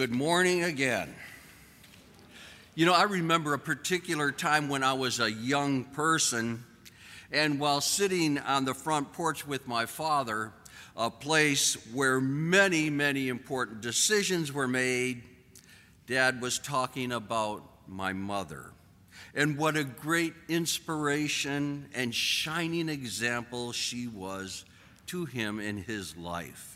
Good morning again. You know, I remember a particular time when I was a young person, and while sitting on the front porch with my father, a place where many important decisions were made, Dad was talking about my mother. And what a great inspiration and shining example she was to him in his life.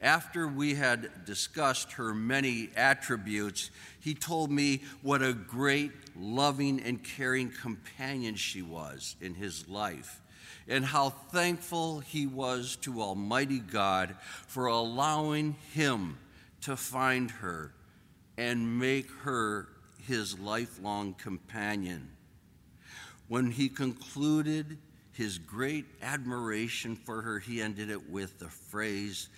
After we had discussed her many attributes, he told me what a great, loving, and caring companion she was in his life, and how thankful he was to Almighty God for allowing him to find her and make her his lifelong companion. When he concluded his great admiration for her, he ended it with the phrase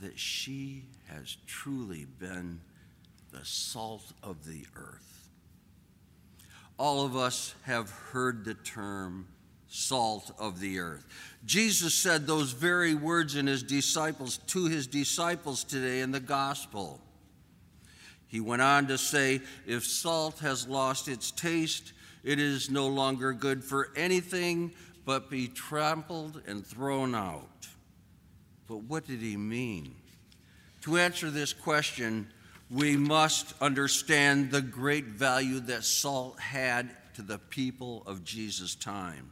that she has truly been the salt of the earth. All of us have heard the term salt of the earth. Jesus said those very words in his disciples to his disciples today in the gospel. He went on to say, if salt has lost its taste, it is no longer good for anything but be trampled and thrown out. But what did he mean? To answer this question, we must understand the great value that salt had to the people of Jesus' time.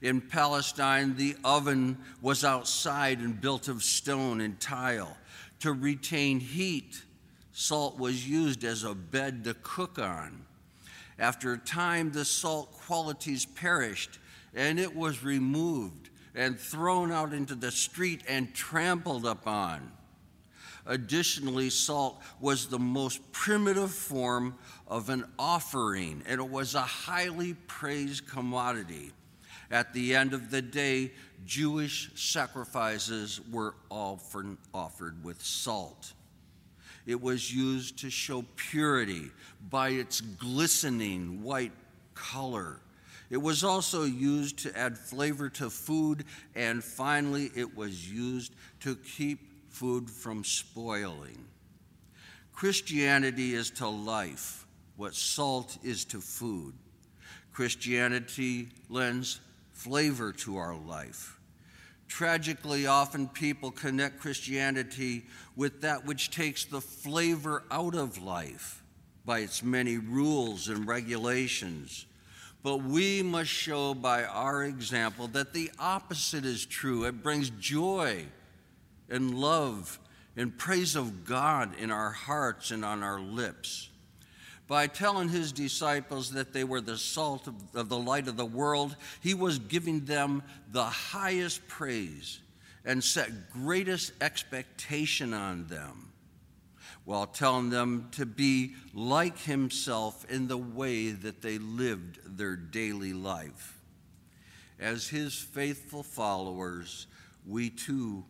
In Palestine, the oven was outside and built of stone and tile. To retain heat, salt was used as a bed to cook on. After a time, the salt qualities perished, and it was removed and thrown out into the street and trampled upon. Additionally, salt was the most primitive form of an offering, and it was a highly praised commodity. At the end of the day, Jewish sacrifices were often offered with salt. It was used to show purity by its glistening white color. It was also used to add flavor to food, and finally, it was used to keep food from spoiling. Christianity is to life what salt is to food. Christianity lends flavor to our life. Tragically, often people connect Christianity with that which takes the flavor out of life by its many rules and regulations. But we must show by our example that the opposite is true. It brings joy and love and praise of God in our hearts and on our lips. By telling his disciples that they were the salt of the light of the world, he was giving them the highest praise and set greatest expectation on them, while telling them to be like himself in the way that they lived their daily life. As his faithful followers, we too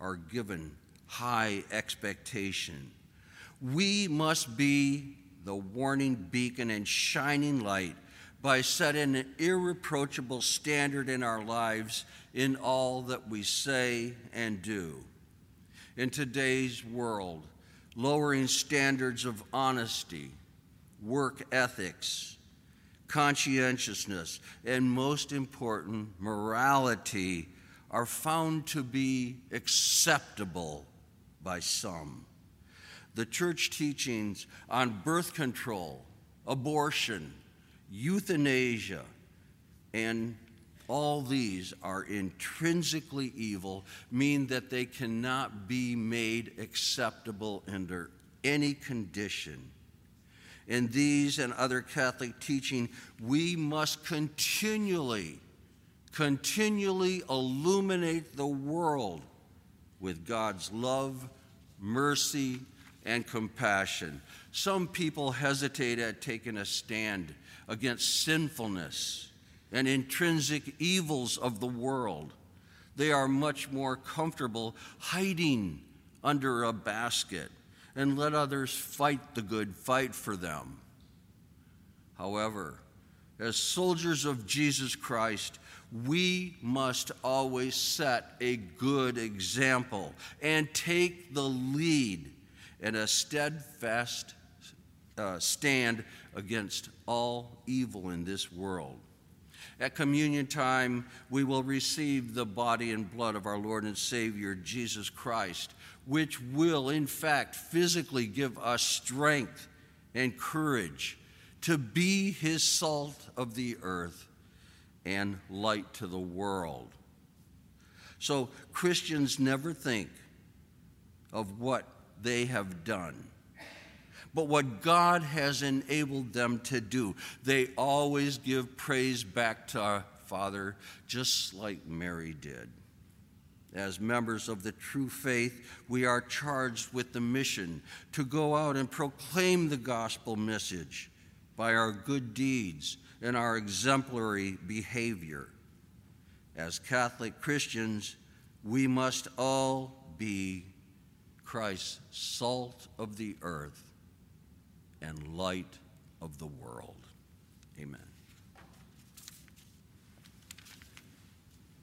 are given high expectation. We must be the warning beacon and shining light by setting an irreproachable standard in our lives in all that we say and do. In today's world, lowering standards of honesty, work ethics, conscientiousness, and most important, morality are found to be acceptable by some. The church teachings on birth control, abortion, euthanasia, and all these are intrinsically evil, mean that they cannot be made acceptable under any condition. In these and other Catholic teaching, we must continually illuminate the world with God's love, mercy, and compassion. Some people hesitate at taking a stand against sinfulness and intrinsic evils of the world. They are much more comfortable hiding under a basket and let others fight the good fight for them. However, as soldiers of Jesus Christ, we must always set a good example and take the lead and a steadfast stand against all evil in this world. At communion time, we will receive the body and blood of our Lord and Savior, Jesus Christ, which will, in fact, physically give us strength and courage to be his salt of the earth and light to the world. So Christians never think of what they have done, but what God has enabled them to do. They always give praise back to our Father, just like Mary did. As members of the true faith, we are charged with the mission to go out and proclaim the gospel message by our good deeds and our exemplary behavior. As Catholic Christians, we must all be Christ's salt of the earth and light of the world. Amen.